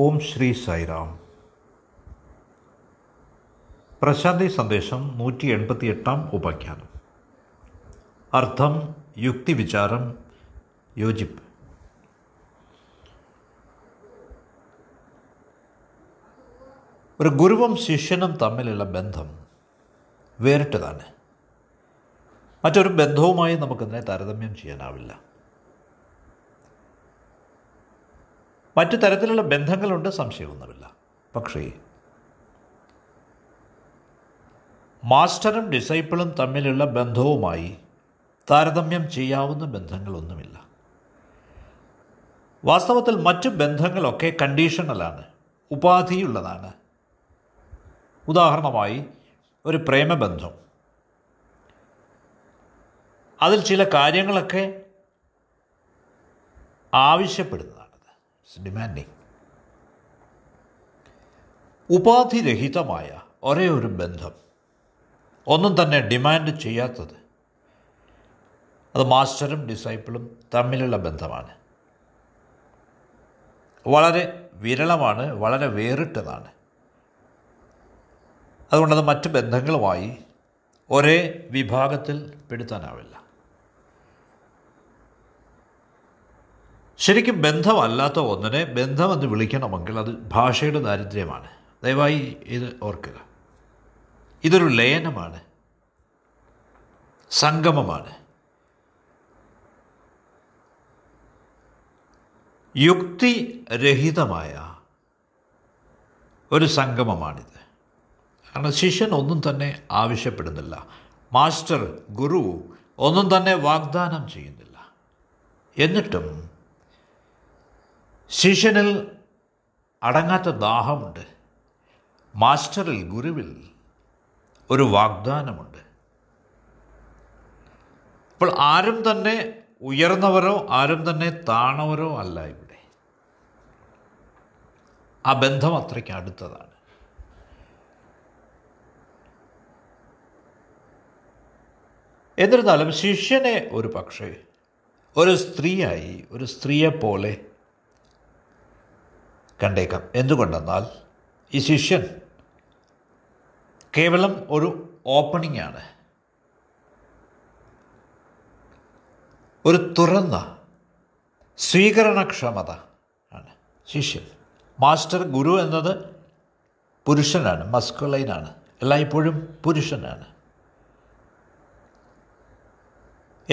ഓം ശ്രീ സായിറാം. പ്രശാന്തിസന്ദേശം 188 ഉപാഖ്യാനം. അർത്ഥം: യുക്തിവിചാരം, യോജിപ്പ്. ഒരു ഗുരുവും ശിഷ്യനും തമ്മിലുള്ള ബന്ധം വേറിട്ടതാണ്. മറ്റൊരു ബന്ധവുമായി നമുക്കതിനെ താരതമ്യം ചെയ്യാനാവില്ല. മറ്റു തരത്തിലുള്ള ബന്ധങ്ങളുണ്ട്, സംശയമൊന്നുമില്ല. പക്ഷേ മാസ്റ്ററും ഡിസൈപ്പിളും തമ്മിലുള്ള ബന്ധവുമായി താരതമ്യം ചെയ്യാവുന്ന ബന്ധങ്ങളൊന്നുമില്ല. വാസ്തവത്തിൽ മറ്റു ബന്ധങ്ങളൊക്കെ കണ്ടീഷണലാണ്, ഉപാധിയുള്ളതാണ്. ഉദാഹരണമായി ഒരു പ്രേമബന്ധം, അതിൽ ചില കാര്യങ്ങളൊക്കെ ആവശ്യപ്പെടുന്നതാണത്, ഡിമാൻഡിങ്. ഉപാധിരഹിതമായ ഒരേ ഒരു ബന്ധം, ഒന്നും തന്നെ ഡിമാൻഡ് ചെയ്യാത്തത്, അത് മാസ്റ്ററും ഡിസൈപ്പിളും തമ്മിലുള്ള ബന്ധമാണ്. വളരെ വിരളമാണ്, വളരെ വേറിട്ടതാണ്. അതുകൊണ്ടത് മറ്റ് ബന്ധങ്ങളുമായി ഒരേ വിഭാഗത്തിൽ പെടുത്താനാവില്ല. ശരിക്കും ബന്ധമല്ലാത്ത ഒന്നിനെ ബന്ധമെന്ന് വിളിക്കണമെങ്കിൽ അത് ഭാഷയുടെ ദാരിദ്ര്യമാണ്. ദയവായി ഇത് ഓർക്കുക. ഇതൊരു ലയനമാണ്, സംഗമമാണ്. യുക്തിരഹിതമായ ഒരു സംഗമമാണിത്. കാരണം ശിഷ്യൻ ഒന്നും തന്നെ ആവശ്യപ്പെടുന്നില്ല, മാസ്റ്റർ ഗുരു ഒന്നും തന്നെ വാഗ്ദാനം ചെയ്യുന്നില്ല. എന്നിട്ടും ശിഷ്യനിൽ അടങ്ങാത്ത ദാഹമുണ്ട്, മാസ്റ്ററിൽ ഗുരുവിൽ ഒരു വാഗ്ദാനമുണ്ട്. അപ്പോൾ ആരും തന്നെ ഉയർന്നവരോ ആരും തന്നെ താണവരോ അല്ല ഇവിടെ. ആ ബന്ധം അത്രയ്ക്ക് അടുത്തതാണ്. എന്നിരുന്നാലും ശിഷ്യനെ ഒരു പക്ഷേ ഒരു സ്ത്രീയായി, ഒരു സ്ത്രീയെപ്പോലെ കണ്ടേക്കാം. എന്തുകൊണ്ടെന്നാൽ ഈ ശിഷ്യൻ കേവലം ഒരു ഓപ്പണിംഗ് ആണ്, ഒരു തുറന്ന സ്വീകരണക്ഷമത ആണ് ശിഷ്യൻ. മാസ്റ്റർ ഗുരു എന്നത് പുരുഷനാണ്, മസ്കുലൈനാണ്, എല്ലായ്പ്പോഴും പുരുഷനാണ്.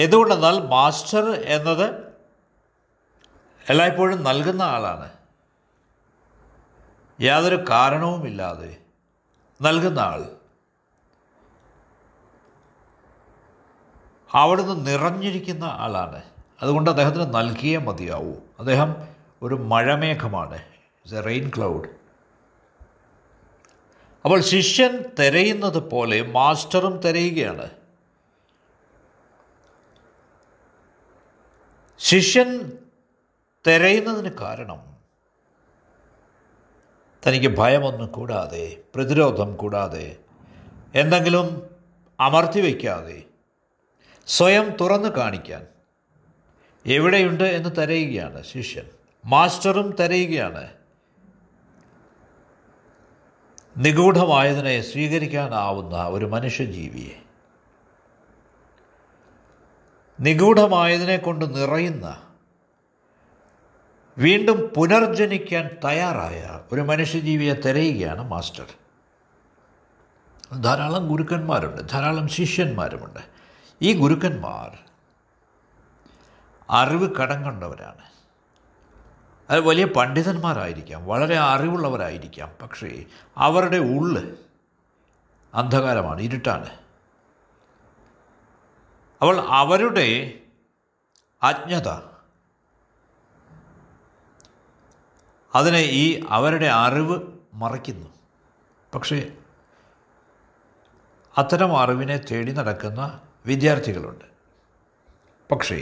എന്തുകൊണ്ടെന്നാൽ മാസ്റ്റർ എന്നത് എല്ലായ്പ്പോഴും നൽകുന്ന ആളാണ്, യാതൊരു കാരണവുമില്ലാതെ നൽകുന്ന ആൾ. അവിടുന്ന് നിറഞ്ഞിരിക്കുന്ന ആളാണ്. അതുകൊണ്ട് അദ്ദേഹത്തിന് നൽകിയേ മതിയാവൂ. അദ്ദേഹം ഒരു മഴമേഘമാണ്, ഇറ്റ്സ് എ റെയിൻ ക്ലൗഡ്. അപ്പോൾ ശിഷ്യൻ തിരയുന്നത് പോലെ മാസ്റ്ററും തിരയുകയാണ്. ശിഷ്യൻ തിരയുന്നതിന് കാരണം തനിക്ക് ഭയമൊന്നും കൂടാതെ, പ്രതിരോധം കൂടാതെ, എന്തെങ്കിലും അമർത്തി വയ്ക്കാതെ സ്വയം തുറന്നു കാണിക്കാൻ എവിടെയുണ്ട് എന്ന് തിരയുകയാണ് ശിഷ്യൻ. മാസ്റ്ററും തിരയുകയാണ്, നിഗൂഢമായതിനെ സ്വീകരിക്കാനാവുന്ന ഒരു മനുഷ്യജീവിയെ, നിഗൂഢമായതിനെ കൊണ്ട് നിറയുന്ന, വീണ്ടും പുനർജനിക്കാൻ തയ്യാറായ ഒരു മനുഷ്യജീവിയെ തിരയുകയാണ് മാസ്റ്റർ. ധാരാളം ഗുരുക്കന്മാരുണ്ട്, ധാരാളം ശിഷ്യന്മാരുമുണ്ട്. ഈ ഗുരുക്കന്മാർ അറിവ് കടം കണ്ടവരാണ്. അത് വലിയ പണ്ഡിതന്മാരായിരിക്കാം, വളരെ അറിവുള്ളവരായിരിക്കാം. പക്ഷേ അവരുടെ ഉള്ള് അന്ധകാരമാണ്, ഇരുട്ടാണ്. അപ്പോൾ അവരുടെ അജ്ഞത, അതിനെ ഈ അവരുടെ അറിവ് മറയ്ക്കുന്നു. പക്ഷേ അത്തരം അറിവിനെ തേടി നടക്കുന്ന വിദ്യാർത്ഥികളുണ്ട്. പക്ഷേ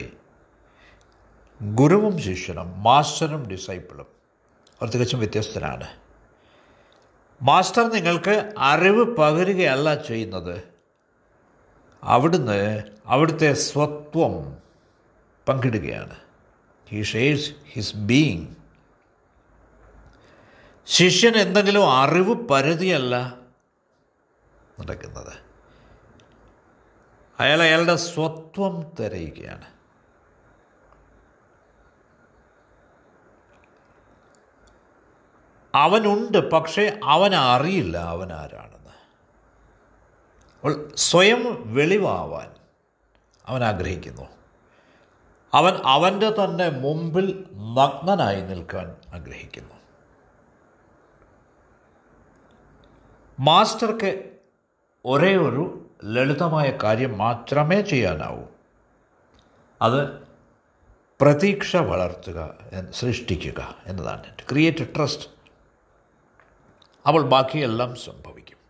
ഗുരുവും ശിഷ്യനും, മാസ്റ്ററും ഡിസൈപ്പിളും അവർ തികച്ചും വ്യത്യസ്തരാണ്. മാസ്റ്റർ നിങ്ങൾക്ക് അറിവ് പകരുകയല്ല ചെയ്യുന്നത്, അവിടുന്ന് അവിടുത്തെ സ്വത്വം പങ്കിടുകയാണ്. He shares his being. ശിഷ്യൻ എന്തെങ്കിലും അറിവ് പരിധിയല്ല നടക്കുന്നത്. അയാൾ അയാളുടെ സ്വത്വം തിരയുകയാണ്. അവനുണ്ട്, പക്ഷേ അവനറിയില്ല അവനാരാണെന്ന്. അപ്പോൾ സ്വയം വെളിവാവാൻ അവൻ ആഗ്രഹിക്കുന്നു. അവൻ അവൻ്റെ തന്നെ മുമ്പിൽ നഗ്നനായി നിൽക്കാൻ ആഗ്രഹിക്കുന്നു. മാസ്റ്റർക്ക് ഒരേ ഒരു ലളിതമായ കാര്യം മാത്രമേ ചെയ്യാനാവൂ, അത് പ്രതീക്ഷ വളർത്തുക, സൃഷ്ടിക്കുക എന്നതാണ്. Create trust. അപ്പോൾ ബാക്കിയെല്ലാം സംഭവിക്കും.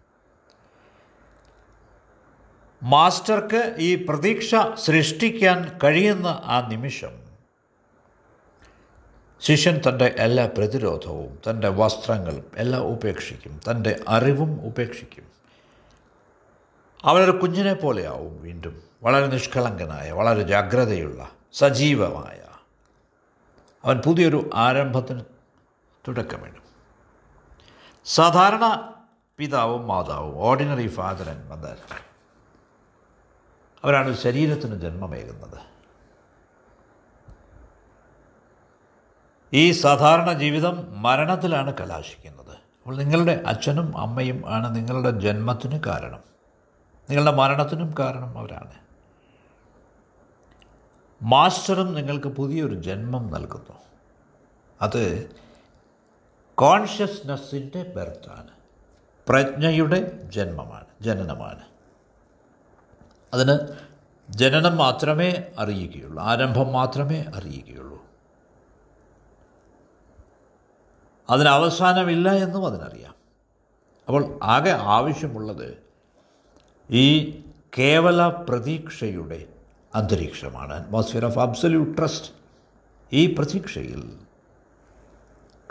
മാസ്റ്റർക്ക് ഈ പ്രതീക്ഷ സൃഷ്ടിക്കാൻ കഴിയുന്ന ആ നിമിഷം ശിഷ്യൻ തൻ്റെ എല്ലാ പ്രതിരോധവും തൻ്റെ വസ്ത്രങ്ങളും എല്ലാം ഉപേക്ഷിക്കും, തൻ്റെ അറിവും ഉപേക്ഷിക്കും. അവനൊരു കുഞ്ഞിനെ പോലെയാവും വീണ്ടും, വളരെ നിഷ്കളങ്കനായ, വളരെ ജാഗ്രതയുള്ള, സജീവമായ. അവൻ പുതിയൊരു ആരംഭത്തിന് തുടക്കമിടും. സാധാരണ പിതാവും മാതാവും, ഓർഡിനറി ഫാദർ ആൻഡ് മദർ, അവരാണ് ശരീരത്തിന് ജന്മമേകുന്നത്. ഈ സാധാരണ ജീവിതം മരണത്തിലാണ് കലാശിക്കുന്നത്. അപ്പോൾ നിങ്ങളുടെ അച്ഛനും അമ്മയും ആണ് നിങ്ങളുടെ ജന്മത്തിന് കാരണം, നിങ്ങളുടെ മരണത്തിനും കാരണം അവരാണ്. മാസ്റ്ററും നിങ്ങൾക്ക് പുതിയൊരു ജന്മം നൽകുന്നു. അത് കോൺഷ്യസ്നെസ്സിൻ്റെ ബർത്താണ്, പ്രജ്ഞയുടെ ജനനമാണ്. അതിന് ജനനം മാത്രമേ അറിയുകയുള്ളൂ, ആരംഭം മാത്രമേ അറിയുകയുള്ളൂ. അതിനവസാനമില്ല എന്നും അതിനറിയാം. അപ്പോൾ ആകെ ആവശ്യമുള്ളത് ഈ കേവല പ്രതീക്ഷയുടെ അന്തരീക്ഷമാണ്, അറ്റ്മോസ്ഫിയർ ഓഫ് അബ്സല്യൂട്ട് ട്രസ്റ്റ്. ഈ പ്രതീക്ഷയിൽ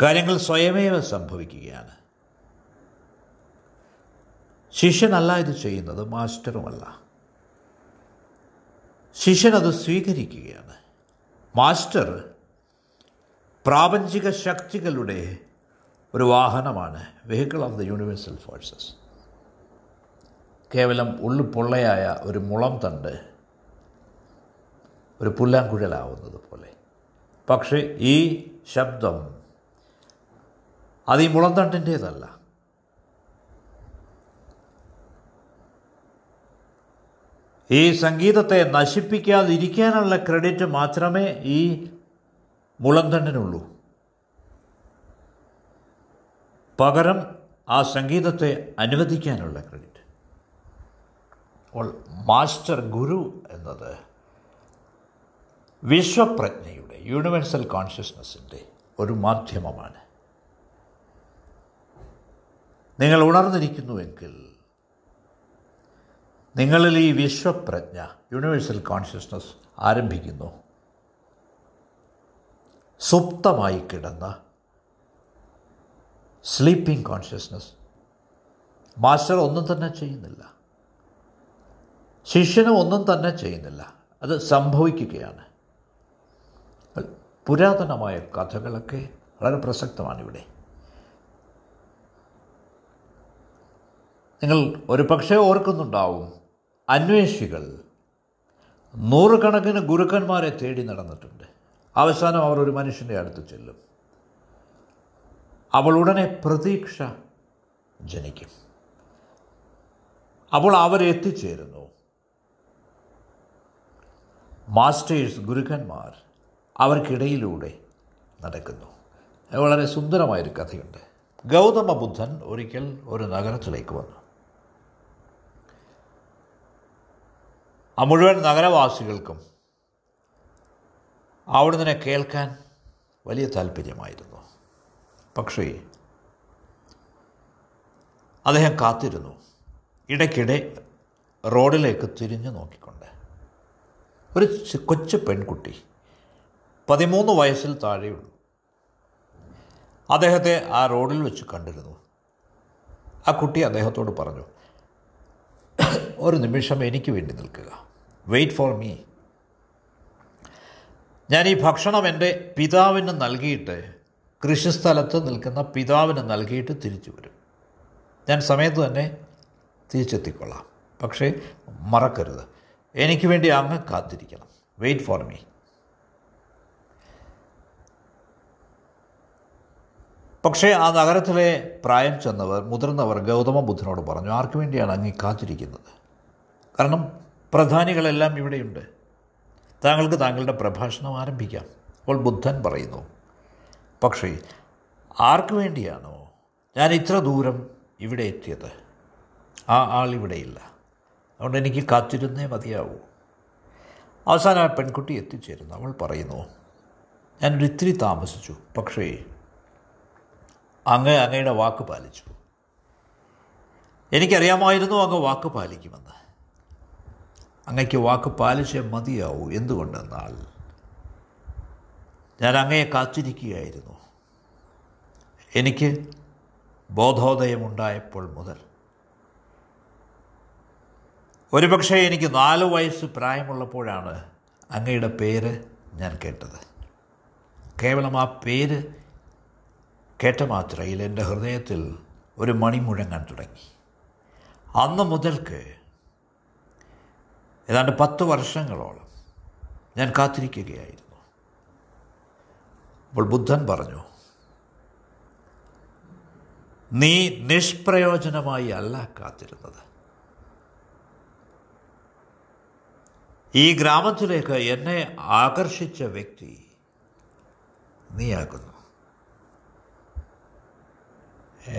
കാര്യങ്ങൾ സ്വയമേവ സംഭവിക്കുകയാണ്. ശിഷ്യനല്ല ഇത് ചെയ്യുന്നത്, മാസ്റ്ററുമല്ല. ശിഷ്യനത് സ്വീകരിക്കുകയാണ്. മാസ്റ്റർ പ്രാപഞ്ചിക ശക്തികളുടെ ഒരു വാഹനമാണ്, vehicle of the universal forces. കേവലം ഉള്ളു പൊള്ളയായ ഒരു മുളം തണ്ട് ഒരു പുല്ലാങ്കുഴലാവുന്നത് പോലെ. പക്ഷേ ഈ ശബ്ദം അത് ഈ മുളം തണ്ടിൻ്റേതല്ല. ഈ സംഗീതത്തെ നശിപ്പിക്കാതിരിക്കാനുള്ള ക്രെഡിറ്റ് മാത്രമേ ഈ മുളം തണ്ടിനുള്ളൂ. പകരം ആ സംഗീതത്തെ അനുവദിക്കാനുള്ള ക്രെഡിറ്റ്. അപ്പോൾ മാസ്റ്റർ ഗുരു എന്നത് വിശ്വപ്രജ്ഞയുടെ, യൂണിവേഴ്സൽ കോൺഷ്യസ്നെസ്സിൻ്റെ ഒരു മാധ്യമമാണ്. നിങ്ങൾ ഉണർന്നിരിക്കുന്നുവെങ്കിൽ നിങ്ങളിൽ ഈ വിശ്വപ്രജ്ഞ, യൂണിവേഴ്സൽ കോൺഷ്യസ്നസ് ആരംഭിക്കുന്നു. സുപ്തമായി കിടന്ന സ്ലീപ്പിംഗ് കോൺഷ്യസ്നസ്. മാസ്റ്റർ ഒന്നും തന്നെ ചെയ്യുന്നില്ല, ശിഷ്യനും ഒന്നും തന്നെ ചെയ്യുന്നില്ല, അത് സംഭവിക്കുകയാണ്. പുരാതനമായ കഥകളൊക്കെ വളരെ പ്രസക്തമാണിവിടെ. നിങ്ങൾ ഒരു പക്ഷേ ഓർക്കുന്നുണ്ടാവും, അന്വേഷികൾ നൂറുകണക്കിന് ഗുരുക്കന്മാരെ തേടി നടന്നിട്ടുണ്ട്. അവസാനം അവർ ഒരു മനുഷ്യൻ്റെ അടുത്ത് ചെല്ലും. അവൾ ഉടനെ പ്രതീക്ഷ ജനിക്കും. അപ്പോൾ അവരെത്തിച്ചേരുന്നു. മാസ്റ്റേഴ്സ്, ഗുരുക്കന്മാർ അവർക്കിടയിലൂടെ നടക്കുന്നു. വളരെ സുന്ദരമായൊരു കഥയുണ്ട്. ഗൗതമബുദ്ധൻ ഒരിക്കൽ ഒരു നഗരത്തിലേക്ക് വന്നു. ആ മുഴുവൻ നഗരവാസികൾക്കും അവിടുന്ന് കേൾക്കാൻ വലിയ താല്പര്യമായിരുന്നു. പക്ഷേ അദ്ദേഹം കാത്തിരുന്നു, ഇടയ്ക്കിടെ റോഡിലേക്ക് തിരിഞ്ഞു നോക്കിക്കൊണ്ട്. ഒരു കൊച്ചു പെൺകുട്ടി, 13 വയസ്സിൽ താഴെയുള്ളൂ, അദ്ദേഹത്തെ ആ റോഡിൽ വെച്ച് കണ്ടിരുന്നു. ആ കുട്ടി അദ്ദേഹത്തോട് പറഞ്ഞു, ഒരു നിമിഷം എനിക്ക് വേണ്ടി നിൽക്കുക, വെയിറ്റ് ഫോർ മീ. ഞാൻ ഈ ഭക്ഷണം എൻ്റെ പിതാവിന് നൽകിയിട്ട് കൃഷിസ്ഥലത്ത് നിൽക്കുന്ന പിതാവിന് നൽകിയിട്ട് തിരിച്ചു വരും. ഞാൻ സമയത്ത് തന്നെ തിരിച്ചെത്തിക്കൊള്ളാം, പക്ഷേ മറക്കരുത്, എനിക്ക് വേണ്ടി അങ്ങ് കാത്തിരിക്കണം. Wait for me. പക്ഷേ ആ നഗരത്തിലെ പ്രായം ചെന്നവർ, മുതിർന്നവർ ഗൗതമ ബുദ്ധനോട് പറഞ്ഞു, ആർക്കു വേണ്ടിയാണ് അങ്ങ് കാത്തിരിക്കുന്നത്? കാരണം പ്രധാനികളെല്ലാം ഇവിടെയുണ്ട്, താങ്കൾക്ക് താങ്കളുടെ പ്രഭാഷണം ആരംഭിക്കാം. അപ്പോൾ ബുദ്ധൻ പറയുന്നു, പക്ഷേ ആർക്കു വേണ്ടിയാണോ ഞാൻ ഇത്ര ദൂരം ഇവിടെ എത്തിയത്? ആ ആളിവിടെയില്ല, അതുകൊണ്ട് എനിക്ക് കാത്തിരുന്നേ മതിയാവൂ. അവസാനം ആ പെൺകുട്ടി എത്തിച്ചേരുന്നു. അവൾ പറയുന്നു, ഞാനൊരു ഇത്തിരി താമസിച്ചു, പക്ഷേ അങ്ങയുടെ വാക്ക് പാലിച്ചു. എനിക്കറിയാമായിരുന്നു അങ്ങ് വാക്ക് പാലിക്കുമെന്ന്. അങ്ങയ്ക്ക് വാക്ക് പാലിച്ചേ മതിയാവൂ. എന്തുകൊണ്ടെന്നാൽ ഞാൻ അങ്ങയെ കാത്തിരിക്കുകയായിരുന്നു. എനിക്ക് ബോധോദയമുണ്ടായപ്പോൾ മുതൽ, ഒരുപക്ഷെ എനിക്ക് 4 വയസ്സ് പ്രായമുള്ളപ്പോഴാണ് അങ്ങയുടെ പേര് ഞാൻ കേട്ടത്. കേവലം ആ പേര് കേട്ട മാത്രയിൽ എൻ്റെ ഹൃദയത്തിൽ ഒരു മണി മുഴങ്ങാൻ തുടങ്ങി. അന്ന് മുതൽക്ക് ഏതാണ്ട് 10 വർഷങ്ങളോളം ഞാൻ കാത്തിരിക്കുകയായിരുന്നു. അപ്പോൾ ബുദ്ധൻ പറഞ്ഞു, നീ നിഷ്പ്രയോജനമായി അല്ല കാത്തിരുന്നത്. ഈ ഗ്രാമത്തിലേക്ക് എന്നെ ആകർഷിച്ച വ്യക്തി നീയാകുന്നു.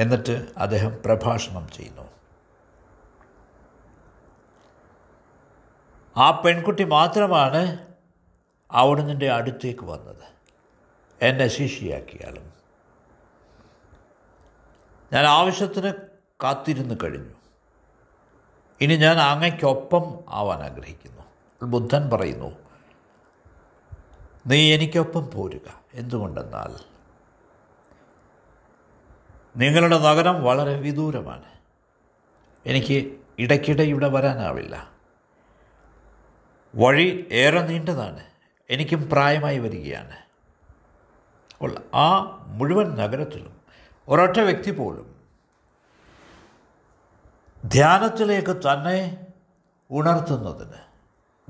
എന്നിട്ട് അദ്ദേഹം പ്രഭാഷണം ചെയ്യുന്നു. ആ പെൺകുട്ടി മാത്രമാണ് അവിടുന്ന് അടുത്തേക്ക് വന്നത്, എന്നെ ശിഷ്യയാക്കിയാലും. ഞാൻ ആവശ്യത്തിന് കാത്തിരുന്നു കഴിഞ്ഞു. ഇനി ഞാൻ അങ്ങയ്ക്കൊപ്പം ആവാൻ ആഗ്രഹിക്കുന്നു. ബുദ്ധൻ പറയുന്നു, നീ എനിക്കൊപ്പം പോരുക. എന്തുകൊണ്ടെന്നാൽ നിങ്ങളുടെ നഗരം വളരെ വിദൂരമാണ്. എനിക്ക് ഇടയ്ക്കിടെ ഇവിടെ വരാനാവില്ല. വഴി ഏറെ നീണ്ടതാണ്. എനിക്കും പ്രായമായി വരികയാണ്. അപ്പോൾ ആ മുഴുവൻ നഗരത്തിലും ഒരൊറ്റ വ്യക്തി പോലും ധ്യാനത്തിലേക്ക് തന്നെ ഉണർത്തുന്നതിന്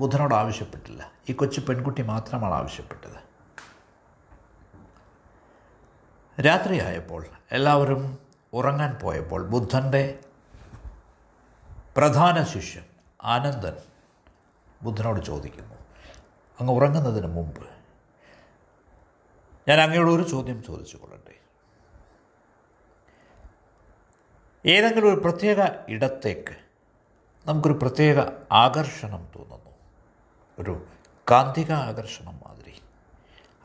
ബുദ്ധനോട് ആവശ്യപ്പെട്ടില്ല. ഈ കൊച്ചു പെൺകുട്ടി മാത്രമാണ് ആവശ്യപ്പെട്ടത്. രാത്രിയായപ്പോൾ, എല്ലാവരും ഉറങ്ങാൻ പോയപ്പോൾ, ബുദ്ധൻ്റെ പ്രധാന ശിഷ്യൻ ആനന്ദൻ ബുദ്ധനോട് ചോദിക്കുന്നു, അങ്ങ് ഉറങ്ങുന്നതിന് മുമ്പ് ഞാൻ അങ്ങയോട് ഒരു ചോദ്യം ചോദിച്ചു കൊള്ളട്ടെ. ഏതെങ്കിലും ഒരു പ്രത്യേക ഇടത്തേക്ക് നമുക്കൊരു പ്രത്യേക ആകർഷണം തോന്നുന്നു, ഒരു കാന്തിക ആകർഷണം മാതിരി.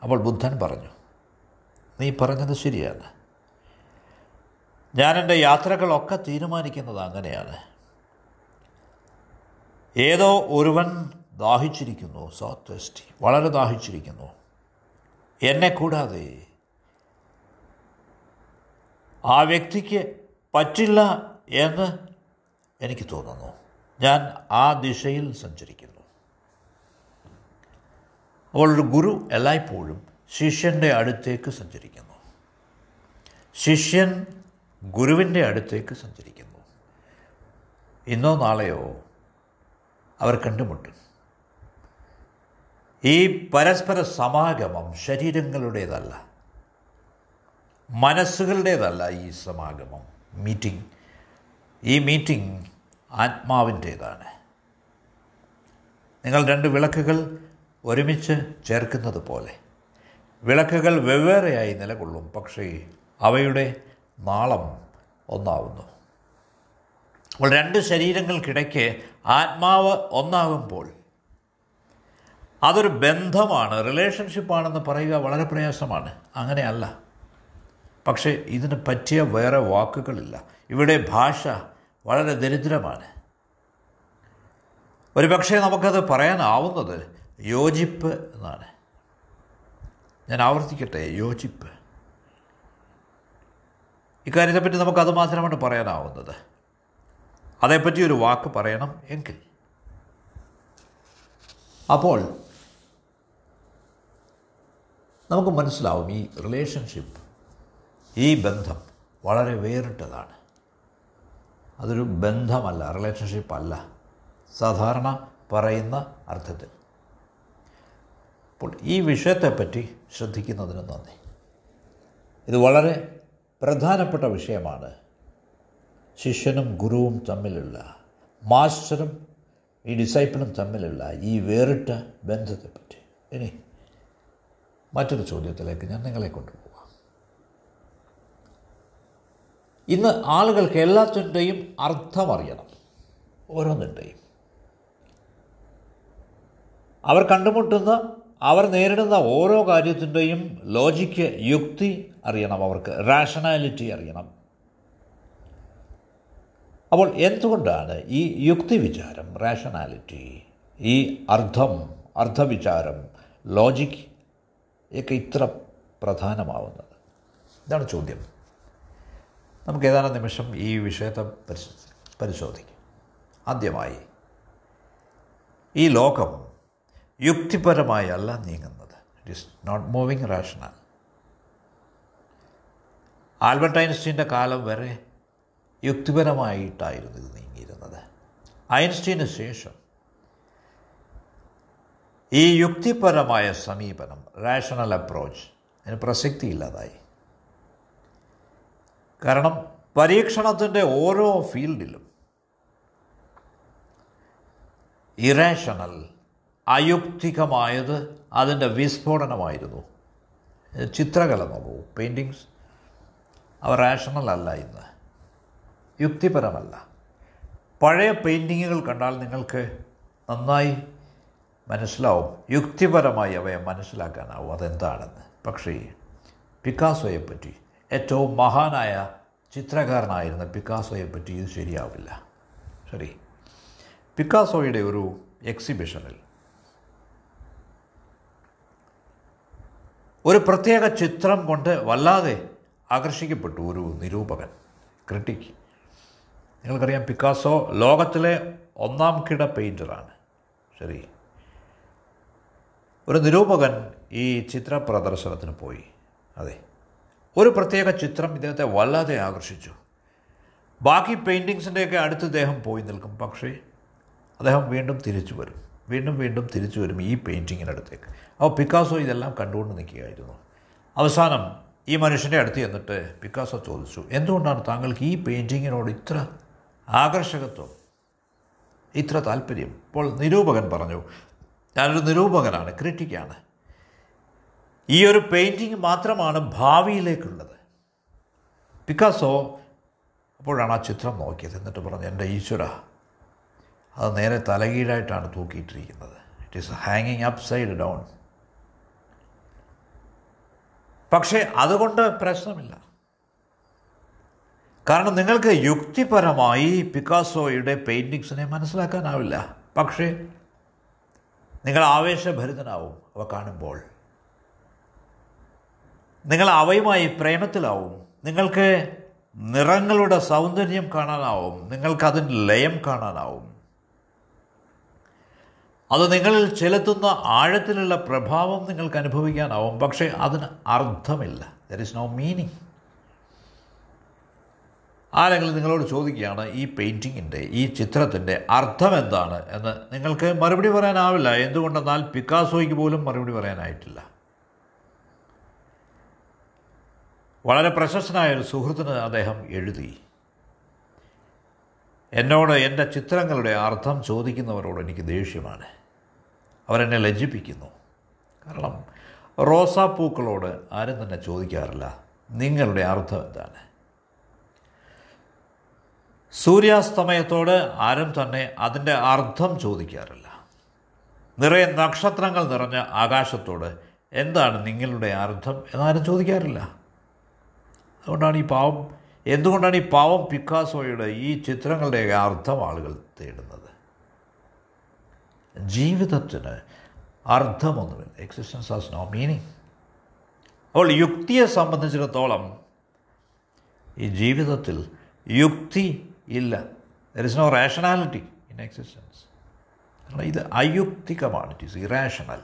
അപ്പോൾ ബുദ്ധൻ പറഞ്ഞു, നീ പറഞ്ഞത് ശരിയാണ്. ഞാനെൻ്റെ യാത്രകളൊക്കെ തീരുമാനിക്കുന്നത് അങ്ങനെയാണ്. ഏതോ ഒരുവൻ ദാഹിച്ചിരിക്കുന്നു, സോ തെസ്റ്റി, വളരെ ദാഹിച്ചിരിക്കുന്നു. എന്നെ കൂടാതെ ആ വ്യക്തിക്ക് പറ്റില്ല എന്ന് എനിക്ക് തോന്നുന്നു. ഞാൻ ആ ദിശയിൽ സഞ്ചരിക്കുന്നു. അപ്പോൾ ഗുരു എല്ലായ്പ്പോഴും ശിഷ്യൻ്റെ അടുത്തേക്ക് സഞ്ചരിക്കുന്നു, ശിഷ്യൻ ഗുരുവിൻ്റെ അടുത്തേക്ക് സഞ്ചരിക്കുന്നു. ഇന്നോ നാളെയോ അവർ കണ്ടുമുട്ടും. ഈ പരസ്പര സമാഗമം ശരീരങ്ങളുടേതല്ല, മനസ്സുകളുടേതല്ല. ഈ സമാഗമം, മീറ്റിംഗ്, ഈ മീറ്റിംഗ് ആത്മാവിൻ്റേതാണ്. നിങ്ങൾ 2 വിളക്കുകൾ ഒരുമിച്ച് ചേർക്കുന്നത് പോലെ. വിളക്കുകൾ വെവ്വേറെയായി നിലകൊള്ളും, പക്ഷേ അവയുടെ നാളം ഒന്നാവുന്നു. അപ്പോൾ 2 ശരീരങ്ങൾക്കിടയ്ക്ക് ആത്മാവ് ഒന്നാകുമ്പോൾ അതൊരു ബന്ധമാണ്, റിലേഷൻഷിപ്പാണെന്ന് പറയുക വളരെ പ്രയാസമാണ്. അങ്ങനെയല്ല. പക്ഷേ ഇതിന് പറ്റിയ വേറെ വാക്കുകളില്ല. ഇവിടെ ഭാഷ വളരെ ദരിദ്രമാണ്. ഒരുപക്ഷെ നമുക്കത് പറയാനാവുന്നത് യോജിപ്പ് എന്നാണ്. ഞാൻ ആവർത്തിക്കട്ടെ, യോജിപ്പ്. ഇക്കാര്യത്തെപ്പറ്റി നമുക്കത് മാത്രമാണ് പറയാനാവുന്നത്. അതേപ്പറ്റി ഒരു വാക്ക് പറയണം എങ്കിൽ, അപ്പോൾ നമുക്ക് മനസ്സിലാവും ഈ റിലേഷൻഷിപ്പ് ഈ ബന്ധം വളരെ വേറിട്ടതാണ്. അതൊരു ബന്ധമല്ല, റിലേഷൻഷിപ്പ് അല്ല സാധാരണ പറയുന്ന അർത്ഥത്തിൽ. അപ്പോൾ ഈ വിഷയത്തെപ്പറ്റി ശ്രദ്ധിക്കുന്നതിന് നന്ദി. ഇത് വളരെ പ്രധാനപ്പെട്ട വിഷയമാണ്. ശിഷ്യനും ഗുരുവും തമ്മിലുള്ള, മാസ്റ്ററും ഈ ഡിസൈപ്പിളും തമ്മിലുള്ള ഈ വേറിട്ട ബന്ധത്തെപ്പറ്റി. ഇനി മറ്റൊരു ചോദ്യത്തിലേക്ക് ഞാൻ നിങ്ങളെ കൊണ്ടുപോകാം. ഇന്ന് ആളുകൾക്ക് എല്ലാത്തിൻ്റെയും അർത്ഥമറിയണം, ഓരോന്നിൻ്റെയും. അവർ കണ്ടുമുട്ടുന്ന, അവർ നേരിടുന്ന ഓരോ കാര്യത്തിൻ്റെയും ലോജിക്ക്, യുക്തി അറിയണം, അവർക്ക് റാഷണാലിറ്റി അറിയണം. അപ്പോൾ എന്തുകൊണ്ടാണ് ഈ യുക്തി വിചാരം, റാഷണാലിറ്റി, ഈ അർത്ഥവിചാരം, ലോജിക് ഒക്കെ ഇത്ര പ്രധാനമാവുന്നത്? ഇതാണ് ചോദ്യം. നമുക്ക് ഏതാനും നിമിഷം ഈ വിഷയത്തെ പരിശോധിക്കാം. ആദ്യമായി, ഈ ലോകം യുക്തിപരമായി അല്ല നീങ്ങുന്നത്. It is not moving rational. Albert ഐൻസ്റ്റീൻ്റെ കാലം വരെ യുക്തിപരമായിട്ടായിരുന്നു ഇത് നീങ്ങിയിരുന്നത്. ഐൻസ്റ്റീന് ശേഷം ഈ യുക്തിപരമായ സമീപനം, റാഷണൽ അപ്രോച്ച്, അതിന് പ്രസക്തി ഇല്ലാതായി. കാരണം പരീക്ഷണത്തിൻ്റെ ഓരോ ഫീൽഡിലും ഇറാഷണൽ, അയുക്തികമായത് അതിൻ്റെ വിസ്ഫോടനമായിരുന്നു. ചിത്രകല നോക്കൂ, പെയിൻറ്റിങ്സ്, അവ റാഷണൽ അല്ല, ഇന്ന് യുക്തിപരമല്ല. പഴയ പെയിൻറ്റിങ്ങുകൾ കണ്ടാൽ നിങ്ങൾക്ക് നന്നായി മനസ്സിലാവും, യുക്തിപരമായി അവയെ മനസ്സിലാക്കാനാവും അതെന്താണെന്ന്. പക്ഷേ പിക്കാസോയെപ്പറ്റി, ഏറ്റവും മഹാനായ ചിത്രകാരനായിരുന്ന പിക്കാസോയെപ്പറ്റി ഇത് ശരിയാവില്ല. ശരി, പിക്കാസോയുടെ ഒരു എക്സിബിഷനിൽ ഒരു പ്രത്യേക ചിത്രം കൊണ്ട് വല്ലാതെ ആകർഷിക്കപ്പെട്ടു ഒരു നിരൂപകൻ, ക്രിട്ടിക്ക്. നിങ്ങൾക്കറിയാം പിക്കാസോ ലോകത്തിലെ ഒന്നാം കിട പെയിൻറ്ററാണ്. ശരി, ഒരു നിരൂപകൻ ഈ ചിത്ര പ്രദർശനത്തിന് പോയി. അതെ, ഒരു പ്രത്യേക ചിത്രം ഇദ്ദേഹത്തെ വല്ലാതെ ആകർഷിച്ചു. ബാക്കി പെയിൻറ്റിങ്സിൻ്റെയൊക്കെ അടുത്ത് ഇദ്ദേഹം പോയി നിൽക്കും. പക്ഷേ അദ്ദേഹം വീണ്ടും തിരിച്ചു വരും, വീണ്ടും തിരിച്ചു വരും ഈ പെയിൻറ്റിങ്ങിനടുത്തേക്ക്. അപ്പോൾ പിക്കാസോ ഇതെല്ലാം കണ്ടുകൊണ്ട് നിൽക്കുകയായിരുന്നു. അവസാനം ഈ മനുഷ്യൻ്റെ അടുത്ത് ചെന്നിട്ട് പിക്കാസോ ചോദിച്ചു, എന്തുകൊണ്ടാണ് താങ്കൾക്ക് ഈ പെയിൻറ്റിങ്ങിനോട് ഇത്ര ആകർഷകത്വം, ഇത്ര താല്പര്യം? അപ്പോൾ നിരൂപകൻ പറഞ്ഞു, ഞാനൊരു നിരൂപകനാണ്, ക്രിറ്റിക്കാണ്. ഈ ഒരു പെയിൻറ്റിങ് മാത്രമാണ് ഭാവിയിലേക്കുള്ളത്. പിക്കാസോ അപ്പോഴാണ് ആ ചിത്രം നോക്കിയത്. എന്നിട്ട് പറഞ്ഞു, എൻ്റെ ഈശ്വര, അത് നേരെ തലകീഴായിട്ടാണ് തൂക്കിയിട്ടിരിക്കുന്നത്. ഇറ്റ് ഈസ് ഹാങ്ങിങ് അപ് സൈഡ് ഡൗൺ. പക്ഷേ അതുകൊണ്ട് പ്രശ്നമില്ല, കാരണം നിങ്ങൾക്ക് യുക്തിപരമായി പിക്കാസോയുടെ പെയിൻറ്റിങ്സിനെ മനസ്സിലാക്കാനാവില്ല. പക്ഷേ നിങ്ങൾ ആവേശഭരിതനാവും അവ കാണുമ്പോൾ, നിങ്ങൾ അവയുമായി പ്രേമത്തിലാവും, നിങ്ങൾക്ക് നിറങ്ങളുടെ സൗന്ദര്യം കാണാനാവും, നിങ്ങൾക്കതിൻ്റെ ലയം കാണാനാവും, അത് നിങ്ങളിൽ ചെലുത്തുന്ന ആഴത്തിലുള്ള പ്രഭാവം നിങ്ങൾക്ക് അനുഭവിക്കാനാവും. പക്ഷേ അതിന് അർത്ഥമില്ല, ദർ ഈസ് നോ മീനിങ്. ആരെങ്കിലും നിങ്ങളോട് ചോദിക്കുകയാണ് ഈ പെയിൻറ്റിങ്ങിൻ്റെ, ഈ ചിത്രത്തിൻ്റെ അർത്ഥം എന്താണ് എന്ന്, നിങ്ങൾക്ക് മറുപടി പറയാനാവില്ല. എന്തുകൊണ്ടെന്നാൽ പിക്കാസോയ്ക്ക് പോലും മറുപടി പറയാനായിട്ടില്ല. വളരെ പ്രശസ്തനായൊരു സുഹൃത്തിന് അദ്ദേഹം എഴുതി, എന്നോട് എൻ്റെ ചിത്രങ്ങളുടെ അർത്ഥം ചോദിക്കുന്നവരോട് എനിക്ക് ദേഷ്യമാണ്, അവരെന്നെ ലജ്ജിപ്പിക്കുന്നു. കാരണം റോസാപ്പൂക്കളോട് ആരും തന്നെ ചോദിക്കാറില്ല നിങ്ങളുടെ അർത്ഥം എന്താണ്. സൂര്യാസ്തമയത്തോട് ആരും തന്നെ അതിൻ്റെ അർത്ഥം ചോദിക്കാറില്ല. നിറയെ നക്ഷത്രങ്ങൾ നിറഞ്ഞ ആകാശത്തോട് എന്താണ് നിങ്ങളുടെ അർത്ഥം എന്നാരും ചോദിക്കാറില്ല. അതുകൊണ്ടാണ് ഈ പാവം, എന്തുകൊണ്ടാണ് ഈ പാവം പിക്കാസോയുടെ ഈ ചിത്രങ്ങളുടെ അർത്ഥം ആളുകൾ തേടുന്നത്? ജീവിതത്തിന് അർത്ഥമൊന്നുമില്ല, എക്സിസ്റ്റൻസ് ഹാസ് നോ മീനിങ്. അപ്പോൾ യുക്തിയെ സംബന്ധിച്ചിടത്തോളം ഈ ജീവിതത്തിൽ യുക്തി ഇല്ല, there is no rationality in existence. കാരണം ഇത് അയുക്തികമാണ്, ഇറ്റ് ഈസ് ഇറാഷണൽ.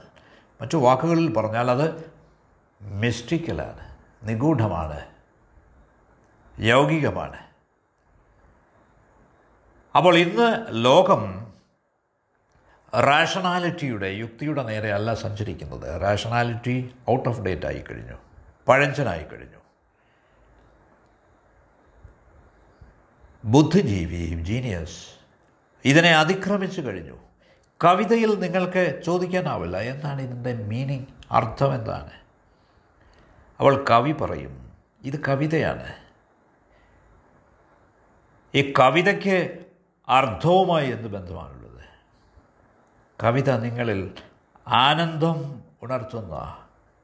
മറ്റു വാക്കുകളിൽ പറഞ്ഞാൽ അത് മിസ്റ്റിക്കലാണ്, നിഗൂഢമാണ്, യൗകികമാണ്. അപ്പോൾ ഇന്ന് ലോകം റാഷണാലിറ്റിയുടെ, യുക്തിയുടെ നേരെ അല്ല സഞ്ചരിക്കുന്നത്. റാഷണാലിറ്റി ഔട്ട് ഓഫ് ഡേറ്റ് ആയിക്കഴിഞ്ഞു, പഴഞ്ചനായിക്കഴിഞ്ഞു. ബുദ്ധിജീവി, ജീനിയസ് ഇതിനെ അതിക്രമിച്ചു കഴിഞ്ഞു. കവിതയിൽ നിങ്ങൾക്ക് ചോദിക്കാനാവില്ല എന്താണ് ഇതിൻ്റെ മീനിങ്, അർത്ഥം എന്താണ്. അവൾ കവി പറയും, ഇത് കവിതയാണ്. ഈ കവിതയ്ക്ക് അർത്ഥവുമായി എന്ത് ബന്ധമാണുള്ളത്? കവിത നിങ്ങളിൽ ആനന്ദം ഉണർത്തുന്ന,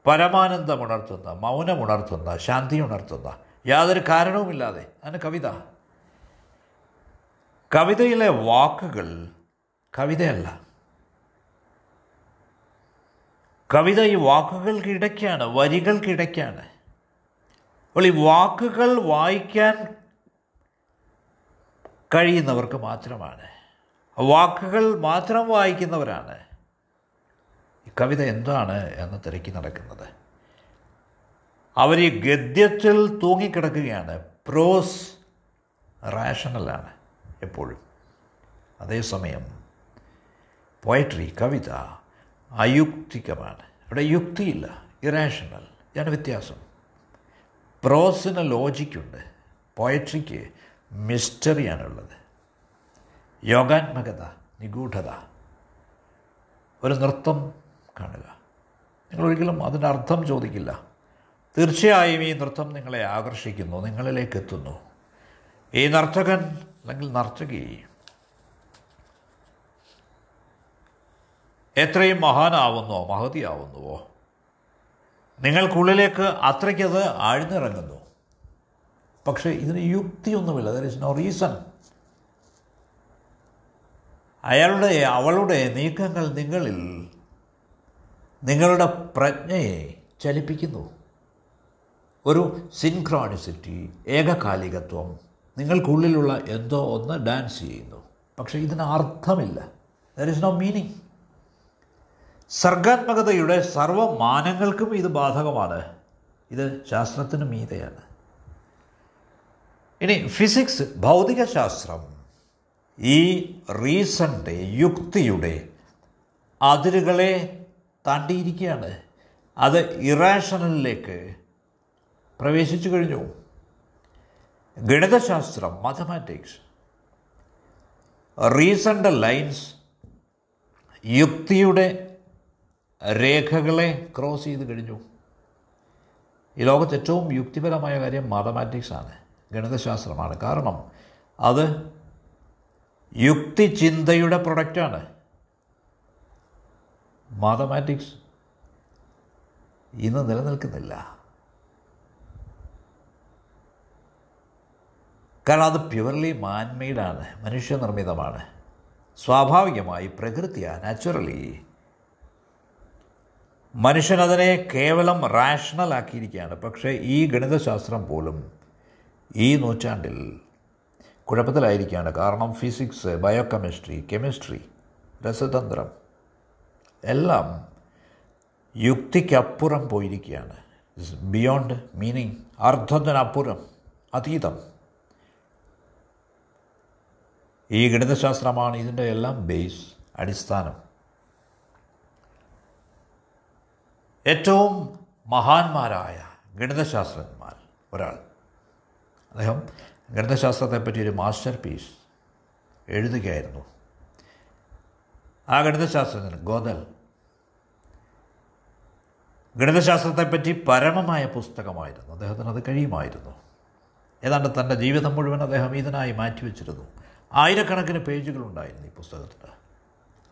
പരമാനന്ദം ഉണർത്തുന്ന, മൗനം ഉണർത്തുന്ന, ശാന്തി ഉണർത്തുന്ന, യാതൊരു കാരണവുമില്ലാതെ അതിന് കവിത. കവിതയിലെ വാക്കുകൾ കവിതയല്ല. കവിത ഈ വാക്കുകൾക്കിടയ്ക്കാണ്, വരികൾക്കിടയ്ക്കാണ്. അപ്പോൾ ഈ വാക്കുകൾ വായിക്കാൻ കഴിയുന്നവർക്ക് മാത്രമാണ്, വാക്കുകൾ മാത്രം വായിക്കുന്നവരാണ് ഈ കവിത എന്താണ് എന്ന് തിരക്കി നടക്കുന്നത്. അവർ ഈ ഗദ്യത്തിൽ തൂങ്ങിക്കിടക്കുകയാണ്. പ്രോസ് റാഷണലാണ് എപ്പോഴും. അതേസമയം പോയട്രി, കവിത അയുക്തികമാണ്. അവിടെ യുക്തിയില്ല, ഇറാഷണൽ. ഇതാണ് വ്യത്യാസം. പ്രോസിന് ലോജിക്കുണ്ട്, പോയട്രിക്ക് മിസ്റ്ററിയാണുള്ളത്. യോഗാത്മകത, നിഗൂഢത. ഒരു നൃത്തം കാണുക, നിങ്ങളൊരിക്കലും അതിൻ്റെ അർത്ഥം ചോദിക്കില്ല. തീർച്ചയായും ഈ നൃത്തം നിങ്ങളെ ആകർഷിക്കുന്നു, നിങ്ങളിലേക്ക് എത്തുന്നു. ഈ നർത്തകൻ അല്ലെങ്കിൽ നർത്തകി എത്രയും മഹാനാവുന്നോ, മഹതിയാവുന്നുവോ, നിങ്ങൾക്കുള്ളിലേക്ക് അത്രയ്ക്കത് ആഴ്ന്നിറങ്ങുന്നു. പക്ഷേ ഇതിന് യുക്തിയൊന്നുമില്ല. There is no reason. അയാളുടെ, അവളുടെ നീക്കങ്ങൾ നിങ്ങളിൽ, നിങ്ങളുടെ പ്രജ്ഞയെ ചലിപ്പിക്കുന്നു. ഒരു സിൻക്രോണിസിറ്റി, ഏകകാലികത്വം. നിങ്ങൾക്കുള്ളിലുള്ള എന്തോ ഒന്ന് ഡാൻസ് ചെയ്യുന്നു. പക്ഷേ ഇതിന് അർത്ഥമില്ല. There is no meaning. സർഗാത്മകതയുടെ സർവമാനങ്ങൾക്കും ഇത് ബാധകമാണ്. ഇത് ശാസ്ത്രത്തിന് മീതെയാണ്. ഇനി ഫിസിക്സ്, ഭൗതികശാസ്ത്രം ഈ റീസണിൻ്റെ, യുക്തിയുടെ അതിരുകളെ താണ്ടിയിരിക്കുകയാണ്. അത് ഇറാഷണലിലേക്ക് പ്രവേശിച്ചു കഴിഞ്ഞു. ഗണിതശാസ്ത്രം, മാത്തമാറ്റിക്സ്, റീസണിൻ്റെ ലൈൻസ് യുക്തിയുടെ രേഖകളെ ക്രോസ് ചെയ്ത് കഴിഞ്ഞു. ഈ ലോകത്ത് ഏറ്റവും യുക്തിപരമായ കാര്യം മാത്തമാറ്റിക്സാണ്, ഗണിതശാസ്ത്രമാണ്. കാരണം അത് യുക്തി ചിന്തയുടെ പ്രൊഡക്റ്റാണ്. മാത്തമാറ്റിക്സ് ഇന്ന് നിലനിൽക്കുന്നില്ല. കാരണം അത് പ്യുവർലി മാൻമെയ്ഡാണ്, മനുഷ്യനിർമ്മിതമാണ്. സ്വാഭാവികമായി, പ്രകൃതിയാണ്, നാച്ചുറലി. മനുഷ്യനതിനെ കേവലം റാഷണലാക്കിയിരിക്കുകയാണ്. പക്ഷേ ഈ ഗണിതശാസ്ത്രം പോലും ഈ നൂറ്റാണ്ടിൽ കുഴപ്പത്തിലായിരിക്കുകയാണ്. കാരണം ഫിസിക്സ്, ബയോകെമിസ്ട്രി, കെമിസ്ട്രി, രസതന്ത്രം എല്ലാം യുക്തിക്കപ്പുറം പോയിരിക്കുകയാണ്. ബിയോണ്ട് മീനിങ്, അർത്ഥത്തിനപ്പുറം, അതീതം. ഈ ഗണിതശാസ്ത്രമാണ് ഇതിൻ്റെ എല്ലാം ബേസ്, അടിസ്ഥാനം. ഏറ്റവും മഹാന്മാരായ ഗണിതശാസ്ത്രജ്ഞന്മാർ ഒരാൾ, അദ്ദേഹം ഗണിതശാസ്ത്രത്തെപ്പറ്റി ഒരു മാസ്റ്റർ പീസ് എഴുതുകയായിരുന്നു. ആ ഗണിതശാസ്ത്രജ്ഞൻ ഗോദൽ ഗണിതശാസ്ത്രത്തെപ്പറ്റി പരമമായ പുസ്തകമായിരുന്നു. അദ്ദേഹത്തിന് അത് കഴിയുമായിരുന്നു. ഏതാണ്ട് തൻ്റെ ജീവിതം മുഴുവൻ അദ്ദേഹം ഇതിനായി മാറ്റിവെച്ചിരുന്നു. ആയിരക്കണക്കിന് പേജുകളുണ്ടായിരുന്നു ഈ പുസ്തകത്തിൽ.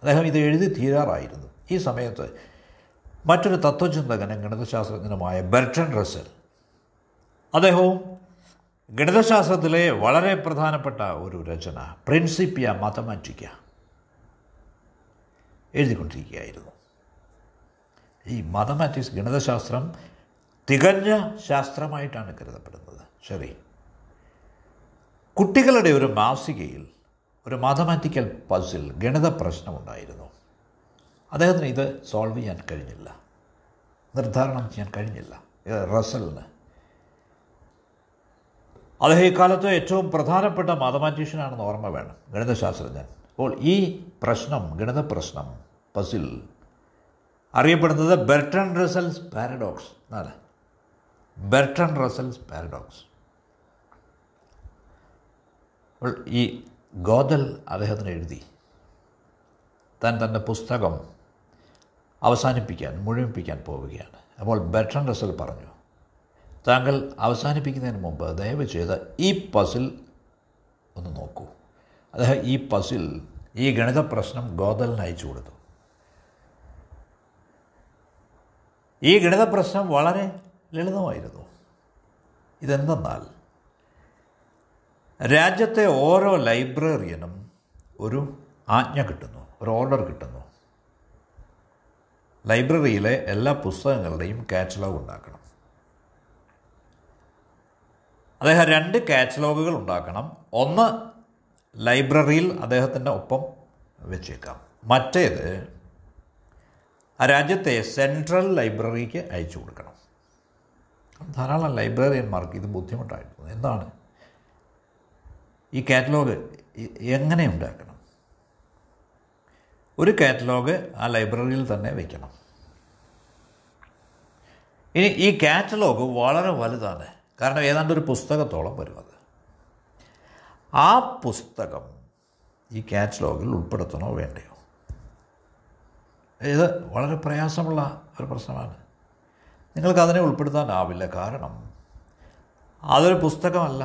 അദ്ദേഹം ഇത് എഴുതി തീരാറായിരുന്നു. ഈ സമയത്ത് മറ്റൊരു തത്വചിന്തകനും ഗണിതശാസ്ത്രജ്ഞനുമായ ബെർട്രാൻഡ് റസ്സൽ, അദ്ദേഹവും ഗണിതശാസ്ത്രത്തിലെ വളരെ പ്രധാനപ്പെട്ട ഒരു രചന പ്രിൻസിപ്പിയ മാത്തമാറ്റിക്ക എഴുതിക്കൊണ്ടിരിക്കുകയായിരുന്നു. ഈ മാത്തമാറ്റിക്സ്, ഗണിതശാസ്ത്രം തികഞ്ഞ ശാസ്ത്രമായിട്ടാണ് കരുതപ്പെടുന്നത്. ശരി, കുട്ടികളുടെ ഒരു മാസികയിൽ ഒരു മാത്തമാറ്റിക്കൽ പസിൽ, ഗണിത പ്രശ്നമുണ്ടായിരുന്നു. അദ്ദേഹത്തിന് ഇത് സോൾവ് ചെയ്യാൻ കഴിഞ്ഞില്ല, നിർദ്ധാരണം ചെയ്യാൻ കഴിഞ്ഞില്ല റസ്സലിന്. അദ്ദേഹം ഇക്കാലത്ത് ഏറ്റവും പ്രധാനപ്പെട്ട മാതമാറ്റീഷ്യനാണെന്ന് ഓർമ്മ വേണം, ഗണിതശാസ്ത്രജ്ഞൻ. അപ്പോൾ ഈ പ്രശ്നം, ഗണിത പ്രശ്നം, പസിൽ, അറിയപ്പെടുന്നത് ബെർട്രാൻഡ് റസ്സൽസ് പാരഡോക്സ് എന്നാണ്. Bertrand Russell's paradox. അപ്പോൾ ഈ ഗോദൽ അദ്ദേഹത്തിന് എഴുതി തൻ്റെ പുസ്തകം അവസാനിപ്പിക്കാൻ, മുഴുമിപ്പിക്കാൻ പോവുകയാണ്. അപ്പോൾ ബെർട്രാൻഡ് റസ്സൽ പറഞ്ഞു, താങ്കൾ അവസാനിപ്പിക്കുന്നതിന് മുമ്പ് ദയവ് ചെയ്ത് ഈ പസിൽ ഒന്ന് നോക്കൂ. അദ്ദേഹം ഈ പസിൽ, ഈ ഗണിത പ്രശ്നം ഗോദലിന് അയച്ചു കൊടുത്തു. ഈ ഗണിത പ്രശ്നം വളരെ ലളിതമായിരുന്നു. ഇതെന്തെന്നാൽ രാജ്യത്തെ ഓരോ ലൈബ്രറിയനും ഒരു ആജ്ഞ കിട്ടുന്നു, ഒരു ഓർഡർ കിട്ടുന്നു, ലൈബ്രറിയിലെ എല്ലാ പുസ്തകങ്ങളുടെയും കാറ്റലോഗ് ഉണ്ടാക്കണം. അദ്ദേഹം 2 കാറ്റലോഗുകൾ ഉണ്ടാക്കണം. ഒന്ന് ലൈബ്രറിയിൽ അദ്ദേഹത്തിൻ്റെ ഒപ്പം വെച്ചേക്കാം, മറ്റേത് ആ രാജ്യത്തെ സെൻട്രൽ ലൈബ്രറിക്ക് അയച്ചു കൊടുക്കണം. ധാരാളം ലൈബ്രറിയന്മാർക്ക് ഇത് ബുദ്ധിമുട്ടായിരുന്നു. എന്താണ് ഈ കാറ്റലോഗ് എങ്ങനെ ഉണ്ടാക്കണം? ഒരു കാറ്റലോഗ് ആ ലൈബ്രറിയിൽ തന്നെ വയ്ക്കണം. ഇനി ഈ കാറ്റലോഗ് വളരെ വലുതാണ്, കാരണം ഏതാണ്ട് ഒരു പുസ്തകത്തോളം വരും. അത് ആ പുസ്തകം ഈ കാറ്റലോഗിൽ ഉൾപ്പെടുത്തണോ വേണ്ടയോ? ഇത് വളരെ പ്രയാസമുള്ള ഒരു പ്രശ്നമാണ്. നിങ്ങൾക്കതിനെ ഉൾപ്പെടുത്താനാവില്ല, കാരണം അതൊരു പുസ്തകമല്ല,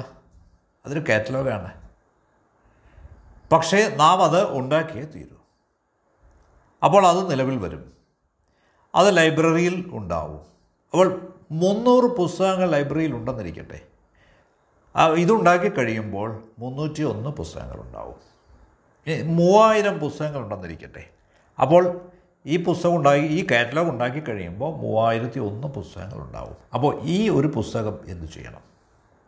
അതൊരു കാറ്റലോഗാണ്. പക്ഷേ നാം അത് ഉണ്ടാക്കിയേ തീരൂ. അപ്പോൾ അത് നിലവിൽ വരും, അത് ലൈബ്രറിയിൽ ഉണ്ടാവും. അപ്പോൾ 300 പുസ്തകങ്ങൾ ലൈബ്രറിയിൽ ഉണ്ടെന്നിരിക്കട്ടെ, ഇതുണ്ടാക്കി കഴിയുമ്പോൾ 301 പുസ്തകങ്ങളുണ്ടാവും. 3000 പുസ്തകങ്ങൾ ഉണ്ടെന്നിരിക്കട്ടെ, അപ്പോൾ ഈ പുസ്തകം ഉണ്ടാക്കി, ഈ കാറ്റലോഗ് ഉണ്ടാക്കി കഴിയുമ്പോൾ 3001 പുസ്തകങ്ങളുണ്ടാവും. അപ്പോൾ ഈ ഒരു പുസ്തകം എന്ത് ചെയ്യണം?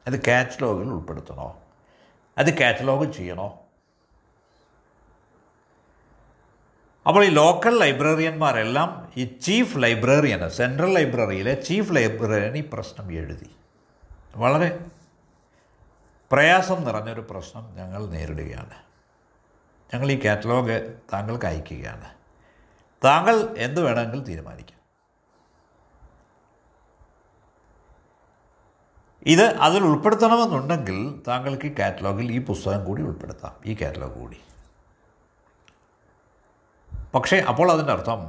അത് കാറ്റലോഗിൽ ഉൾപ്പെടുത്തണോ? അത് കാറ്റലോഗ് ചെയ്യണോ? അപ്പോൾ ഈ ലോക്കൽ ലൈബ്രറിയന്മാരെല്ലാം ഈ ചീഫ് ലൈബ്രറിയന്, സെൻട്രൽ ലൈബ്രറിയിലെ ചീഫ് ലൈബ്രറിയൻ ഈ പ്രശ്നം എഴുതി. വളരെ പ്രയാസം നിറഞ്ഞൊരു പ്രശ്നം ഞങ്ങൾ നേരിടുകയാണ്. ഞങ്ങൾ ഈ കാറ്റലോഗ് താങ്കൾക്ക് അയക്കുകയാണ്, താങ്കൾ എന്ത് വേണമെങ്കിൽ തീരുമാനിക്കാം. ഇത് അതിൽ ഉൾപ്പെടുത്തണമെന്നുണ്ടെങ്കിൽ താങ്കൾക്ക് ഈ കാറ്റലോഗിൽ ഈ പുസ്തകം കൂടി ഉൾപ്പെടുത്താം, ഈ കാറ്റലോഗ് കൂടി. പക്ഷേ അപ്പോൾ അതിൻ്റെ അർത്ഥം